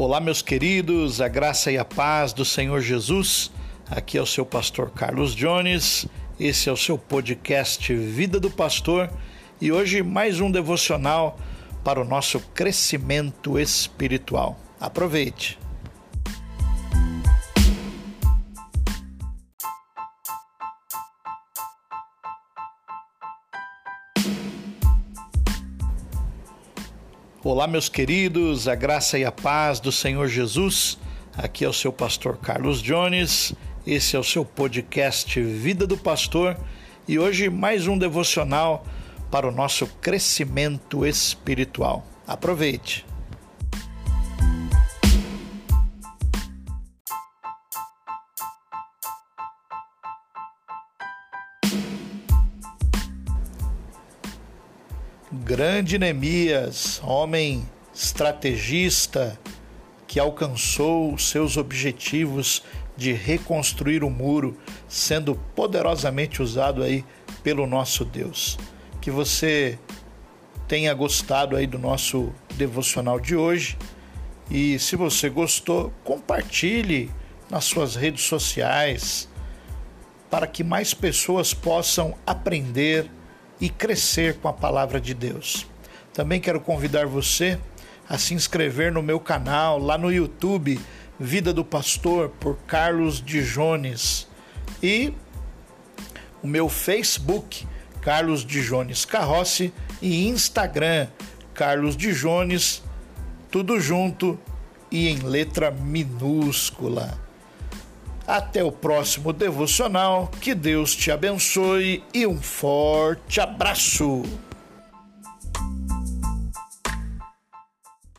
Olá, meus queridos, a graça e a paz do Senhor Jesus. Aqui é o seu pastor Carlos Jones, esse é o seu podcast Vida do Pastor e hoje mais um devocional para o nosso crescimento espiritual. Aproveite! Olá, meus queridos, a graça e a paz do Senhor Jesus. Aqui é o seu pastor Carlos Jones, esse é o seu podcast Vida do Pastor e hoje mais um devocional para o nosso crescimento espiritual. Aproveite! Grande Neemias, homem estrategista que alcançou seus objetivos de reconstruir o muro, sendo poderosamente usado aí pelo nosso Deus. Que você tenha gostado aí do nosso devocional de hoje e se você gostou, compartilhe nas suas redes sociais para que mais pessoas possam aprender e crescer com a palavra de Deus. Também quero convidar você a se inscrever no meu canal, lá no YouTube, Vida do Pastor, por Carlos de Jones. E o meu Facebook, Carlos de Jones Carroce, e Instagram, Carlos de Jones, tudo junto e em letra minúscula. Até o próximo devocional, que Deus te abençoe e um forte abraço!